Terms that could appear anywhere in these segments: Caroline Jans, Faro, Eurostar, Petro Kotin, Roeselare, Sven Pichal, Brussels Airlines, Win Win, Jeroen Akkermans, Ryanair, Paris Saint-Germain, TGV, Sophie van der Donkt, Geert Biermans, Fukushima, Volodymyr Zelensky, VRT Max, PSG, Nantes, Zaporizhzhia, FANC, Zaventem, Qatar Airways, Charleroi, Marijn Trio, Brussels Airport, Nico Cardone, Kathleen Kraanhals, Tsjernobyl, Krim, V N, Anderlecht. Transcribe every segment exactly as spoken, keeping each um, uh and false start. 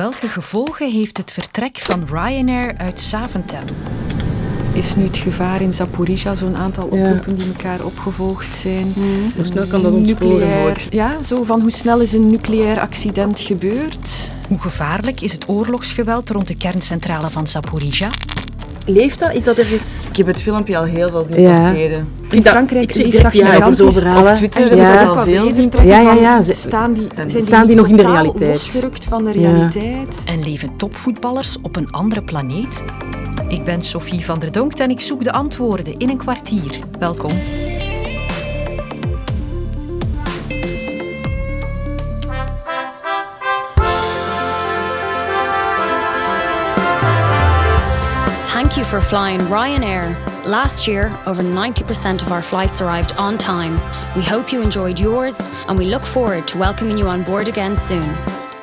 Welke gevolgen heeft het vertrek van Ryanair uit Zaventem? Is nu het gevaar in Zaporizhzhia zo'n aantal oproepen ja. die elkaar opgevolgd zijn? Mm. Hoe snel kan dat ontsporen? Ja, zo van hoe snel is een nucleair accident gebeurd? Hoe gevaarlijk is het oorlogsgeweld rond de kerncentrale van Zaporizhzhia? Leeft dat? Is dat er eens... Ik heb het filmpje al heel veel zien ja. passeren. In Frankrijk leeft dat gigantisch. Ja, op, op Twitter hebben ja. we dat al veel zien. Ja, ja, ja. Ze, staan die, zijn die, staan die nog in de realiteit? Losgerukt van de realiteit. Ja. En leven topvoetballers op een andere planeet? Ik ben Sophie van der Donkt en ik zoek de antwoorden in een kwartier. Welkom. For flying Ryanair. Last year, over ninety percent of our flights arrived on time. We hope you enjoyed yours and we look forward to welcoming you on board again soon.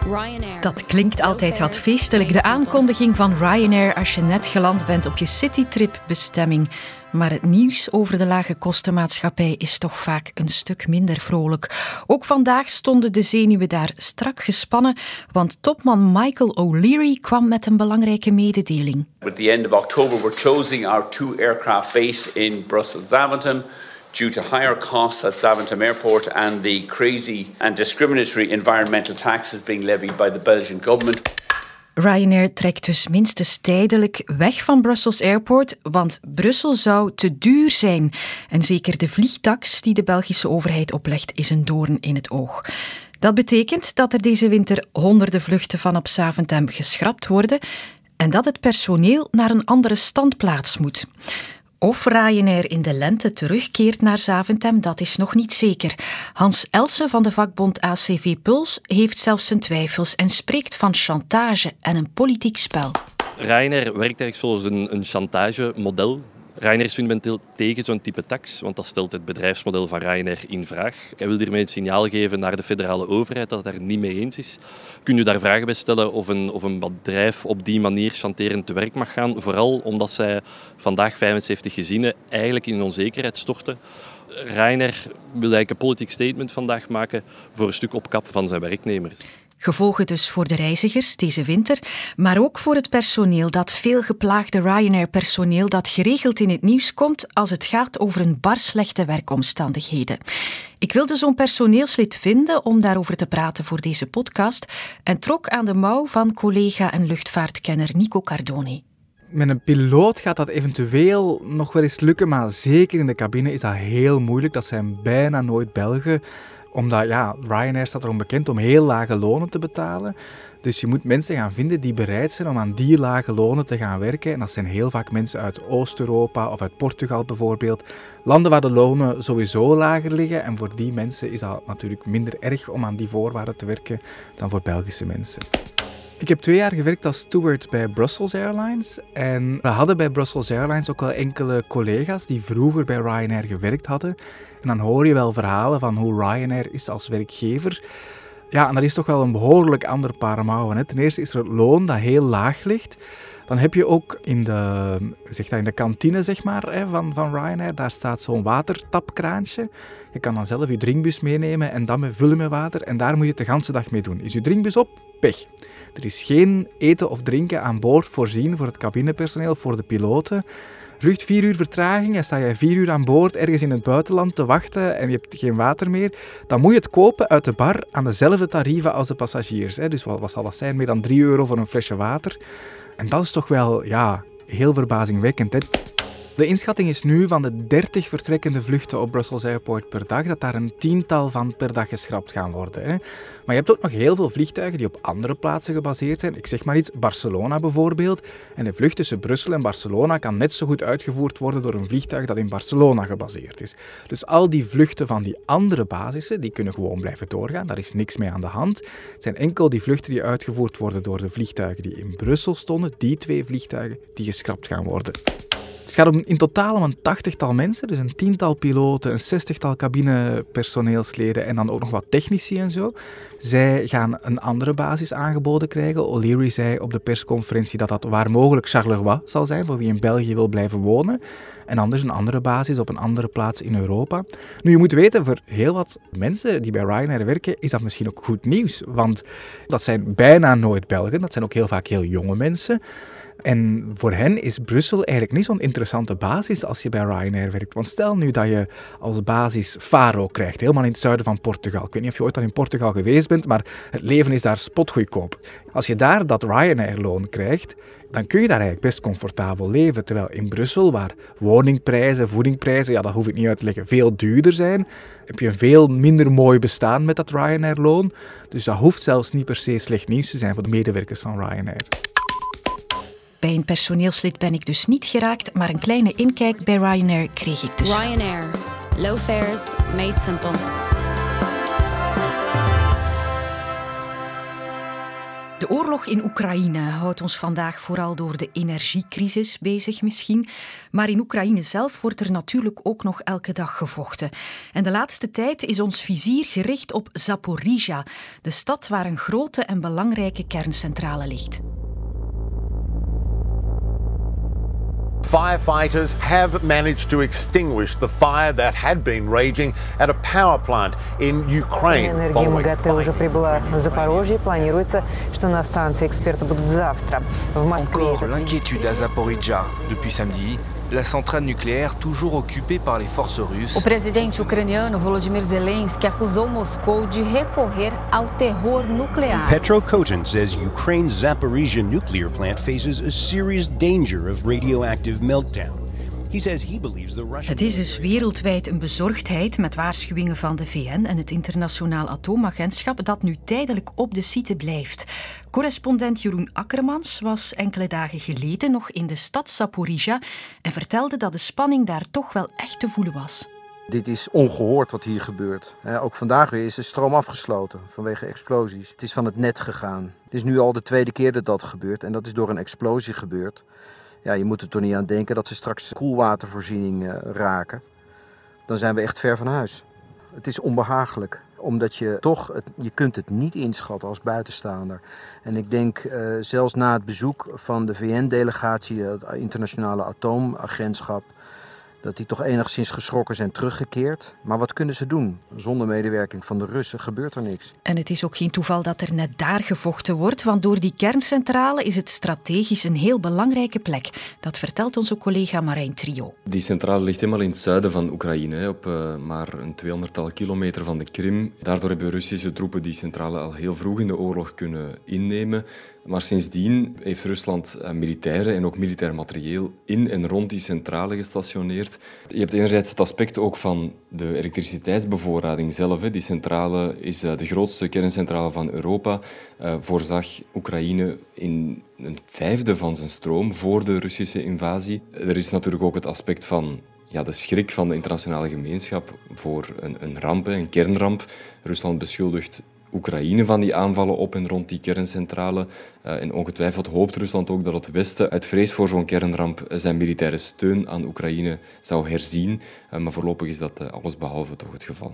Ryanair. Dat klinkt altijd wat feestelijk, de aankondiging van Ryanair als je net geland bent op je citytrip-bestemming. Maar het nieuws over de lage kostenmaatschappij is toch vaak een stuk minder vrolijk. Ook vandaag stonden de zenuwen daar strak gespannen, want topman Michael O'Leary kwam met een belangrijke mededeling. At the end of October we're closing our two-aircraft base in Brussels Zaventem due to higher costs at Zaventem Airport and the crazy and discriminatory environmental taxes being levied by the Belgian government. Ryanair trekt dus minstens tijdelijk weg van Brussels Airport, want Brussel zou te duur zijn. En zeker de vliegtaks die de Belgische overheid oplegt is een doorn in het oog. Dat betekent dat er deze winter honderden vluchten vanaf Zaventem geschrapt worden en dat het personeel naar een andere standplaats moet. Of Ryanair in de lente terugkeert naar Zaventem, dat is nog niet zeker. Hans Elsen van de vakbond A C V Puls heeft zelfs zijn twijfels en spreekt van chantage en een politiek spel. Ryanair werkt eigenlijk volgens een, een chantagemodel. Ryanair is fundamenteel tegen zo'n type tax, want dat stelt het bedrijfsmodel van Ryanair in vraag. Hij wil hiermee het signaal geven naar de federale overheid dat het daar niet mee eens is. Kun je daar vragen bij stellen of een, of een bedrijf op die manier chanterend te werk mag gaan? Vooral omdat zij vandaag vijfenzeventig gezinnen eigenlijk in onzekerheid storten. Ryanair wil eigenlijk een politiek statement vandaag maken voor een stuk op kap van zijn werknemers. Gevolgen dus voor de reizigers deze winter, maar ook voor het personeel, dat veel geplaagde Ryanair-personeel dat geregeld in het nieuws komt als het gaat over een bar slechte werkomstandigheden. Ik wilde zo'n personeelslid vinden om daarover te praten voor deze podcast en trok aan de mouw van collega en luchtvaartkenner Nico Cardone. Met een piloot gaat dat eventueel nog wel eens lukken, maar zeker in de cabine is dat heel moeilijk. Dat zijn bijna nooit Belgen. Omdat ja, Ryanair staat erom bekend om heel lage lonen te betalen. Dus je moet mensen gaan vinden die bereid zijn om aan die lage lonen te gaan werken. En dat zijn heel vaak mensen uit Oost-Europa of uit Portugal bijvoorbeeld. Landen waar de lonen sowieso lager liggen. En voor die mensen is dat natuurlijk minder erg om aan die voorwaarden te werken dan voor Belgische mensen. Ik heb twee jaar gewerkt als steward bij Brussels Airlines. En we hadden bij Brussels Airlines ook wel enkele collega's die vroeger bij Ryanair gewerkt hadden. En dan hoor je wel verhalen van hoe Ryanair is als werkgever. Ja, en dat is toch wel een behoorlijk ander paar mouwen. Hè. Ten eerste is er het loon dat heel laag ligt. Dan heb je ook in de, zeg dat, in de kantine zeg maar, hè, van, van Ryanair, daar staat zo'n watertapkraantje. Je kan dan zelf je drinkbus meenemen en dan vullen met water. En daar moet je het de ganse dag mee doen. Is je drinkbus op? Pech. Er is geen eten of drinken aan boord voorzien voor het cabinepersoneel, voor de piloten. Vlucht vier uur vertraging en sta jij vier uur aan boord ergens in het buitenland te wachten en je hebt geen water meer, dan moet je het kopen uit de bar aan dezelfde tarieven als de passagiers. Hè. Dus wat, wat zal dat zijn? Meer dan drie euro voor een flesje water. En dat is toch wel ja, heel verbazingwekkend. Hè. De inschatting is nu van de dertig vertrekkende vluchten op Brussels Airport per dag, dat daar een tiental van per dag geschrapt gaan worden. Hè. Maar je hebt ook nog heel veel vliegtuigen die op andere plaatsen gebaseerd zijn. Ik zeg maar iets, Barcelona bijvoorbeeld. En de vlucht tussen Brussel en Barcelona kan net zo goed uitgevoerd worden door een vliegtuig dat in Barcelona gebaseerd is. Dus al die vluchten van die andere basissen, die kunnen gewoon blijven doorgaan. Daar is niks mee aan de hand. Het zijn enkel die vluchten die uitgevoerd worden door de vliegtuigen die in Brussel stonden, die twee vliegtuigen die geschrapt gaan worden. Het gaat om, in totaal om een tachtigtal mensen, dus een tiental piloten, een zestigtal cabinepersoneelsleden en dan ook nog wat technici en zo. Zij gaan een andere basis aangeboden krijgen. O'Leary zei op de persconferentie dat dat waar mogelijk Charleroi zal zijn, voor wie in België wil blijven wonen. En anders een andere basis op een andere plaats in Europa. Nu, je moet weten, voor heel wat mensen die bij Ryanair werken, is dat misschien ook goed nieuws. Want dat zijn bijna nooit Belgen, dat zijn ook heel vaak heel jonge mensen. En voor hen is Brussel eigenlijk niet zo'n interessante basis als je bij Ryanair werkt. Want stel nu dat je als basis Faro krijgt, helemaal in het zuiden van Portugal. Ik weet niet of je ooit al in Portugal geweest bent, maar het leven is daar spotgoedkoop. Als je daar dat Ryanair-loon krijgt, dan kun je daar eigenlijk best comfortabel leven. Terwijl in Brussel, waar woningprijzen, voedingprijzen, ja, dat hoef ik niet uit te leggen, veel duurder zijn, heb je een veel minder mooi bestaan met dat Ryanair-loon. Dus dat hoeft zelfs niet per se slecht nieuws te zijn voor de medewerkers van Ryanair. Bij een personeelslid ben ik dus niet geraakt, maar een kleine inkijk bij Ryanair kreeg ik dus. Ryanair. Low fares made simple. De oorlog in Oekraïne houdt ons vandaag vooral door de energiecrisis bezig misschien. Maar in Oekraïne zelf wordt er natuurlijk ook nog elke dag gevochten. En de laatste tijd is ons vizier gericht op Zaporizhzhia, de stad waar een grote en belangrijke kerncentrale ligt. Firefighters have managed to extinguish the fire that had been raging at a power plant in Ukraine. Following Encore l'inquiétude à Zaporizhzhia. Depuis samedi, la centrale nucléaire toujours occupée par les forces russes. O presidente ucraniano Volodymyr Zelensky accusou Moscou de recorrer ao terror nuclear. Petro Kotin says Ukraine's Zaporizhzhia nuclear plant faces a serious danger of radioactive meltdown. He says he believes the Russian... Het is dus wereldwijd een bezorgdheid met waarschuwingen van de V N en het internationaal atoomagentschap dat nu tijdelijk op de site blijft. Correspondent Jeroen Akkermans was enkele dagen geleden nog in de stad Zaporizhzhia en vertelde dat de spanning daar toch wel echt te voelen was. Dit is ongehoord wat hier gebeurt. Ook vandaag weer is de stroom afgesloten vanwege explosies. Het is van het net gegaan. Het is nu al de tweede keer dat dat gebeurt en dat is door een explosie gebeurd. Ja, je moet er toch niet aan denken dat ze straks koelwatervoorziening uh, raken. Dan zijn we echt ver van huis. Het is onbehagelijk, omdat je toch, het, je kunt het niet inschatten als buitenstaander. En ik denk, uh, zelfs na het bezoek van de V N-delegatie, het internationale atoomagentschap, dat die toch enigszins geschrokken zijn teruggekeerd. Maar wat kunnen ze doen? Zonder medewerking van de Russen gebeurt er niks. En het is ook geen toeval dat er net daar gevochten wordt, want door die kerncentrale is het strategisch een heel belangrijke plek. Dat vertelt onze collega Marijn Trio. Die centrale ligt helemaal in het zuiden van Oekraïne, op uh, maar een tweehonderdtal kilometer van de Krim. Daardoor hebben Russische troepen die centrale al heel vroeg in de oorlog kunnen innemen. Maar sindsdien heeft Rusland militairen en ook militair materieel in en rond die centrale gestationeerd. Je hebt enerzijds het aspect ook van de elektriciteitsbevoorrading zelf. Die centrale is de grootste kerncentrale van Europa. Voorzag Oekraïne in een vijfde van zijn stroom voor de Russische invasie. Er is natuurlijk ook het aspect van... Ja, de schrik van de internationale gemeenschap voor een, een ramp, een kernramp. Rusland beschuldigt Oekraïne van die aanvallen op en rond die kerncentrale. En ongetwijfeld hoopt Rusland ook dat het Westen uit vrees voor zo'n kernramp zijn militaire steun aan Oekraïne zou herzien. Maar voorlopig is dat allesbehalve toch het geval.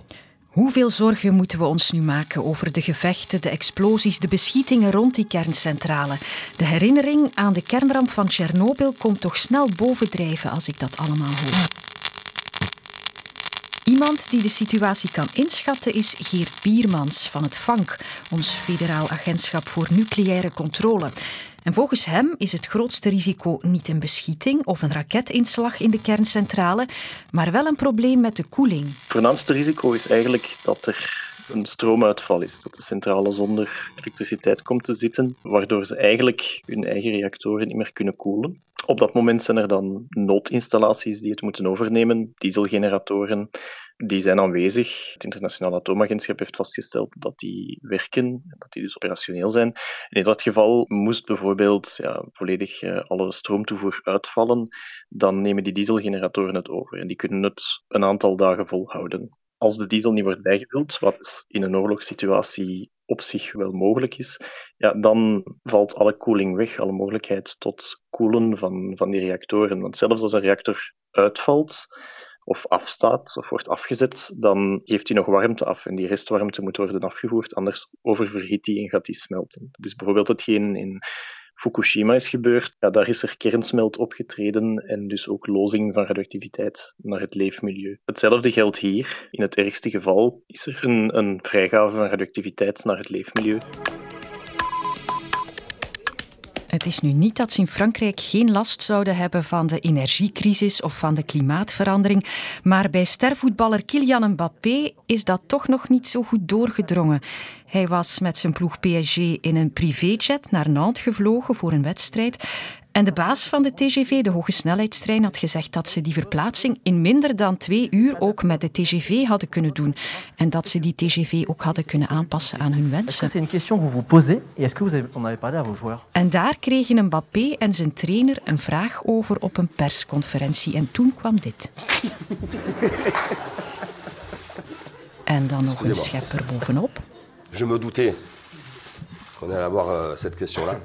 Hoeveel zorgen moeten we ons nu maken over de gevechten, de explosies, de beschietingen rond die kerncentrale? De herinnering aan de kernramp van Tsjernobyl komt toch snel bovendrijven als ik dat allemaal hoor. Iemand die de situatie kan inschatten is Geert Biermans van het F A N C, ons Federaal Agentschap voor Nucleaire Controle. En volgens hem is het grootste risico niet een beschieting of een raketinslag in de kerncentrale, maar wel een probleem met de koeling. Het voornaamste risico is eigenlijk dat er een stroomuitval is, dat de centrale zonder elektriciteit komt te zitten, waardoor ze eigenlijk hun eigen reactoren niet meer kunnen koelen. Op dat moment zijn er dan noodinstallaties die het moeten overnemen, dieselgeneratoren, die zijn aanwezig. Het internationale atoomagentschap heeft vastgesteld dat die werken, dat die dus operationeel zijn. En in dat geval moest bijvoorbeeld ja, volledig alle stroomtoevoer uitvallen, dan nemen die dieselgeneratoren het over en die kunnen het een aantal dagen volhouden. Als de diesel niet wordt bijgevuld, wat in een oorlogssituatie op zich wel mogelijk is, ja, dan valt alle koeling weg, alle mogelijkheid tot koelen van, van die reactoren. Want zelfs als een reactor uitvalt of afstaat of wordt afgezet, dan geeft hij nog warmte af en die restwarmte moet worden afgevoerd, anders oververhit die en gaat die smelten. Dus bijvoorbeeld hetgeen in Fukushima is gebeurd, ja, daar is er kernsmelt opgetreden en dus ook lozing van radioactiviteit naar het leefmilieu. Hetzelfde geldt hier. In het ergste geval is er een, een vrijgave van radioactiviteit naar het leefmilieu. Het is nu niet dat ze in Frankrijk geen last zouden hebben van de energiecrisis of van de klimaatverandering, maar bij stervoetballer Kylian Mbappé is dat toch nog niet zo goed doorgedrongen. Hij was met zijn ploeg P S G in een privéjet naar Nantes gevlogen voor een wedstrijd en de baas van de T G V, de hogesnelheidstrein, had gezegd dat ze die verplaatsing in minder dan twee uur ook met de T G V hadden kunnen doen en dat ze die T G V ook hadden kunnen aanpassen aan hun wensen. En daar kregen Mbappé en zijn trainer een vraag over op een persconferentie en toen kwam dit. En dan nog een schep er bovenop. Je me doutais qu'on allait avoir cette question-là.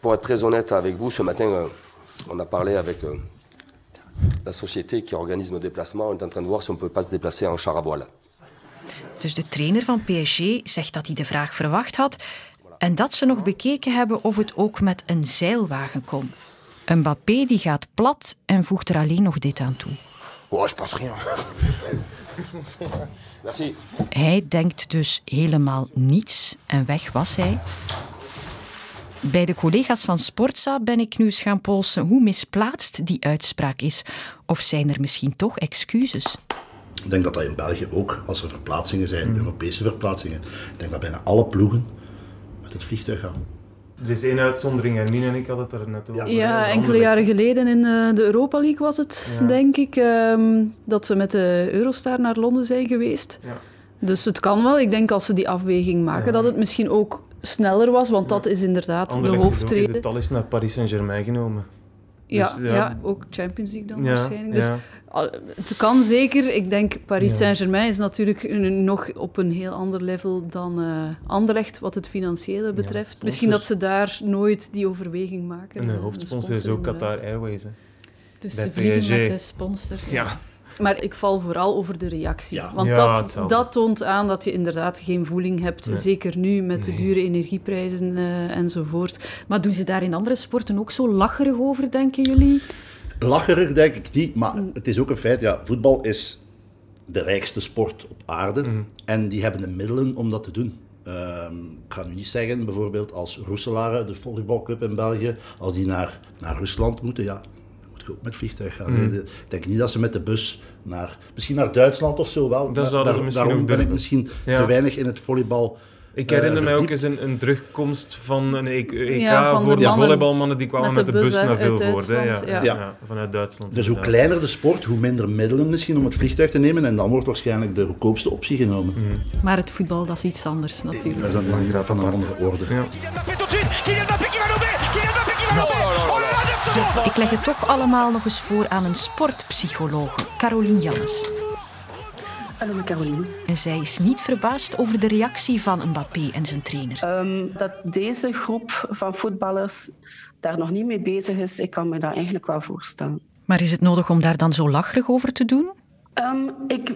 Pour être très honnête avec vous, ce matin, on a parlé avec la société qui organise nos déplacements. On est en train de voir si on peut pas se déplacer en char à voile. Dus de trainer van P S G zegt dat hij de vraag verwacht had en dat ze nog bekeken hebben of het ook met een zeilwagen kon. Mbappé die gaat plat en voegt er alleen nog dit aan toe. Oh, je pense rien. Merci. Hij denkt dus helemaal niets en weg was hij. Bij de collega's van Sportza ben ik nu eens gaan polsen hoe misplaatst die uitspraak is. Of zijn er misschien toch excuses? Ik denk dat dat in België ook, als er verplaatsingen zijn, mm. Europese verplaatsingen, ik denk dat bijna alle ploegen met het vliegtuig gaan. Er is één uitzondering, Hermine en ik hadden het er net over. Ja, enkele jaren geleden in de Europa League was het, ja. denk ik, dat ze met de Eurostar naar Londen zijn geweest. Ja. Dus het kan wel. Ik denk als ze die afweging maken, ja. dat het misschien ook sneller was, want ja. dat is inderdaad Anderlecht de hoofdreden. Is het al eens naar Paris Saint-Germain genomen. Ja, dus, ja. ja, ook Champions League dan ja, waarschijnlijk. Dus ja. het kan zeker. Ik denk, Paris Saint-Germain is natuurlijk een, nog op een heel ander level dan uh, Anderlecht, wat het financiële betreft. Ja, Misschien dat ze daar nooit die overweging maken. En de hoofdsponsor is ook Qatar Airways. Hè. Dus bij ze vliegen met de sponsors. Ja. ja. Maar ik val vooral over de reactie. Ja. Want ja, dat, dat toont aan dat je inderdaad geen voeling hebt. Nee. Zeker nu met nee. de dure energieprijzen uh, enzovoort. Maar doen ze daar in andere sporten ook zo lacherig over, denken jullie? Lacherig denk ik niet, maar het is ook een feit. Ja, voetbal is de rijkste sport op aarde. Mm. En die hebben de middelen om dat te doen. Um, ik ga nu niet zeggen, bijvoorbeeld als Roeselare, de volleybalclub in België, als die naar, naar Rusland moeten, ja... ook met vliegtuig gaan. Mm. Ik denk niet dat ze met de bus naar... Misschien naar Duitsland of zo wel. Dat daar, daarom ben doen. ik misschien ja. te weinig in het volleybal Ik herinner uh, mij ook eens een, een terugkomst van een E K, ja, van voor de, de volleybalmannen die kwamen met de, met de bus, bus naar Vilvoorde. Ja. Ja. Ja. Ja, vanuit Duitsland. Dus hoe kleiner de sport, hoe minder middelen misschien om het vliegtuig te nemen. En dan wordt waarschijnlijk de goedkoopste optie genomen. Mm. Maar het voetbal, dat is iets anders natuurlijk. Dat is een lang ja, van een andere orde. Ja. Ik leg het toch allemaal nog eens voor aan een sportpsycholoog, Caroline Jans. Hallo, Caroline. En zij is niet verbaasd over de reactie van Mbappé en zijn trainer. Um, dat deze groep van voetballers daar nog niet mee bezig is, ik kan me dat eigenlijk wel voorstellen. Maar is het nodig om daar dan zo lacherig over te doen? Um, ik,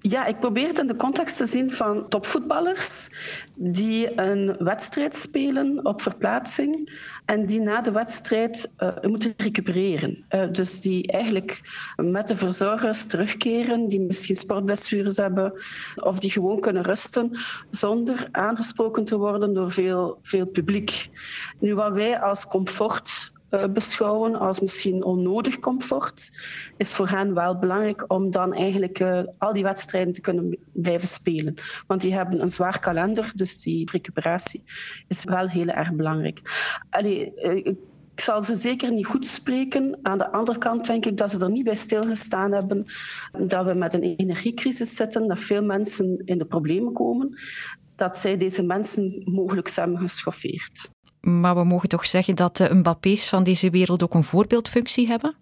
ja, ik probeer het in de context te zien van topvoetballers die een wedstrijd spelen op verplaatsing en die na de wedstrijd uh, moeten recupereren. Uh, dus die eigenlijk met de verzorgers terugkeren, die misschien sportblessures hebben of die gewoon kunnen rusten zonder aangesproken te worden door veel, veel publiek. Nu, wat wij als comfort beschouwen als misschien onnodig comfort, is voor hen wel belangrijk om dan eigenlijk uh, al die wedstrijden te kunnen blijven spelen. Want die hebben een zwaar kalender, dus die recuperatie is wel heel erg belangrijk. Allee, uh, ik zal ze zeker niet goed spreken. Aan de andere kant denk ik dat ze er niet bij stilgestaan hebben dat we met een energiecrisis zitten, dat veel mensen in de problemen komen, dat zij deze mensen mogelijk hebben geschoffeerd. Maar we mogen toch zeggen dat de Mbappé's van deze wereld ook een voorbeeldfunctie hebben?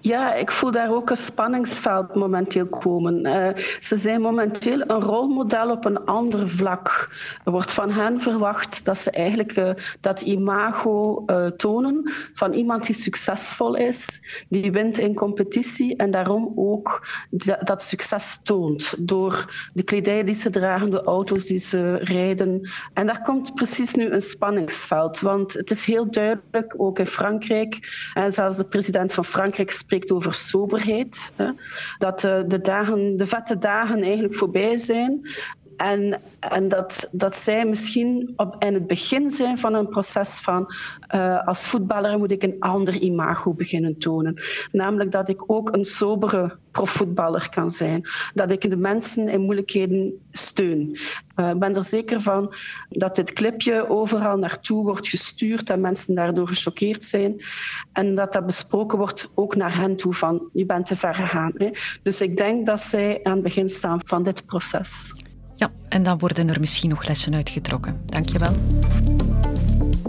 Ja, ik voel daar ook een spanningsveld momenteel komen. Uh, ze zijn momenteel een rolmodel op een ander vlak. Er wordt van hen verwacht dat ze eigenlijk uh, dat imago uh, tonen van iemand die succesvol is, die wint in competitie en daarom ook d- dat succes toont door de kledij die ze dragen, de auto's die ze rijden. En daar komt precies nu een spanningsveld, want het is heel duidelijk, ook in Frankrijk, en zelfs de president van Frankrijk spreekt over soberheid. Hè? Dat de, dagen, de vette dagen eigenlijk voorbij zijn. En, en dat, dat zij misschien op, in het begin zijn van een proces van uh, als voetballer moet ik een ander imago beginnen tonen. Namelijk dat ik ook een sobere profvoetballer kan zijn. Dat ik de mensen in moeilijkheden steun. Uh, ik ben er zeker van dat dit clipje overal naartoe wordt gestuurd en mensen daardoor gechoqueerd zijn. En dat dat besproken wordt ook naar hen toe van je bent te ver gegaan. Hè? Dus ik denk dat zij aan het begin staan van dit proces. Ja, en dan worden er misschien nog lessen uitgetrokken. Dankjewel.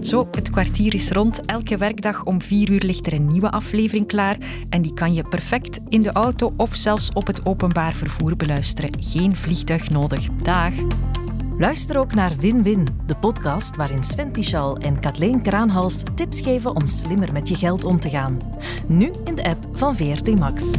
Zo, het kwartier is rond. Elke werkdag om vier uur ligt er een nieuwe aflevering klaar. En die kan je perfect in de auto of zelfs op het openbaar vervoer beluisteren. Geen vliegtuig nodig. Dag. Luister ook naar Win Win, de podcast waarin Sven Pichal en Kathleen Kraanhals tips geven om slimmer met je geld om te gaan. Nu in de app van V R T Max.